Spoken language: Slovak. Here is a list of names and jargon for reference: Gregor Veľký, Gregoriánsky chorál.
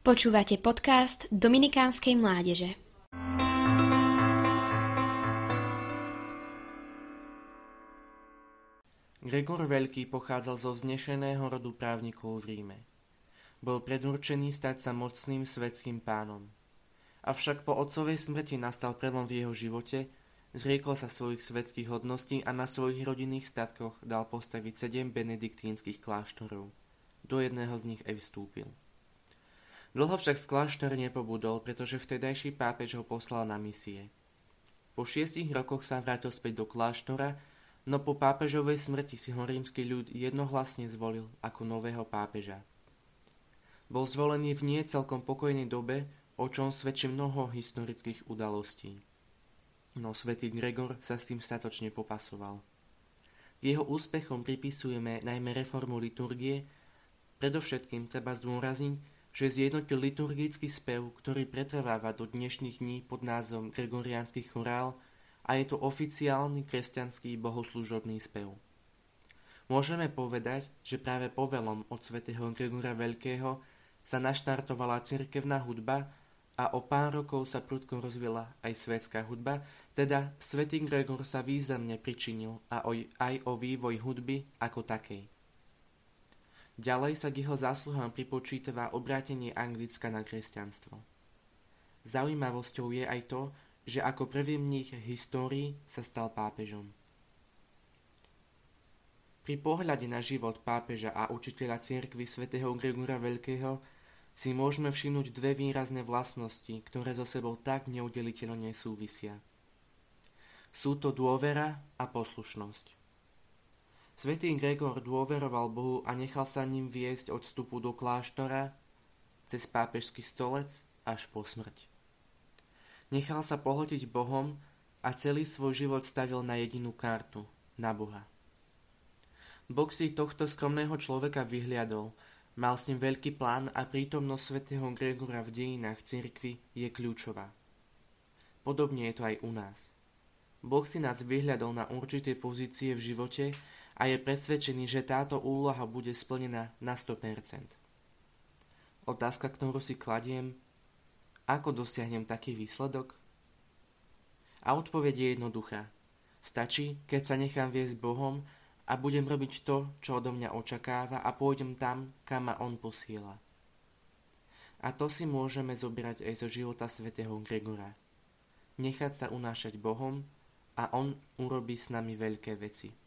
Počúvate podcast Dominikánskej mládeže. Gregor Veľký pochádzal zo vznešeného rodu právnikov v Ríme. Bol predurčený stať sa mocným svetským pánom. Avšak po otcovej smrti nastal prelom v jeho živote, zriekol sa svojich svetských hodností a na svojich rodinných statkoch dal postaviť 7 benediktínskych kláštorov. Do jedného z nich aj vstúpil. Dlho však v kláštore nepobudol, pretože vtedajší pápež ho poslal na misie. Po 6 rokoch sa vrátil späť do kláštora, no po pápežovej smrti si ho rímsky ľud jednohlasne zvolil ako nového pápeža. Bol zvolený v nie celkom pokojnej dobe, o čom svedčí mnoho historických udalostí. No svätý Gregor sa s tým statočne popasoval. K jeho úspechom pripisujeme najmä reformu liturgie, predovšetkým treba zdôrazniť, že zjednotil liturgický spev, ktorý pretrváva do dnešných dní pod názvom Gregoriánsky chorál a je to oficiálny kresťanský bohoslužobný spev. Môžeme povedať, že práve povelom od svätého Gregora Veľkého sa naštartovala cirkevná hudba a o pár rokov sa prudko rozvila aj svetská hudba, teda svätý Gregor sa významne pričinil aj o vývoj hudby ako takej. Ďalej sa k jeho zásluhám pripočítava obrátenie Anglicka na kresťanstvo. Zaujímavosťou je aj to, že ako prvý mních histórii sa stal pápežom. Pri pohľade na život pápeža a učiteľa cirkvi svätého Gregora Veľkého si môžeme všimnúť dve výrazné vlastnosti, ktoré so sebou tak neudeliteľne súvisia. Sú to dôvera a poslušnosť. Svätý Gregor dôveroval Bohu a nechal sa ním viesť od vstupu do kláštora cez pápežský stolec až po smrť. Nechal sa pohltiť Bohom a celý svoj život stavil na jedinú kartu, na Boha. Boh si tohto skromného človeka vyhliadol, mal s ním veľký plán a prítomnosť svätého Gregora v dejinách cirkvi je kľúčová. Podobne je to aj u nás. Boh si nás vyhľadol na určité pozície v živote a je presvedčený, že táto úloha bude splnená na 100%. Otázka, ktorú si kladiem, ako dosiahnem taký výsledok? A odpoveď je jednoduchá. Stačí, keď sa nechám viesť Bohom a budem robiť to, čo odo mňa očakáva a pôjdem tam, kam ma On posiela. A to si môžeme zobrať aj zo života svätého Gregora. Nechať sa unášať Bohom a On urobí s nami veľké veci.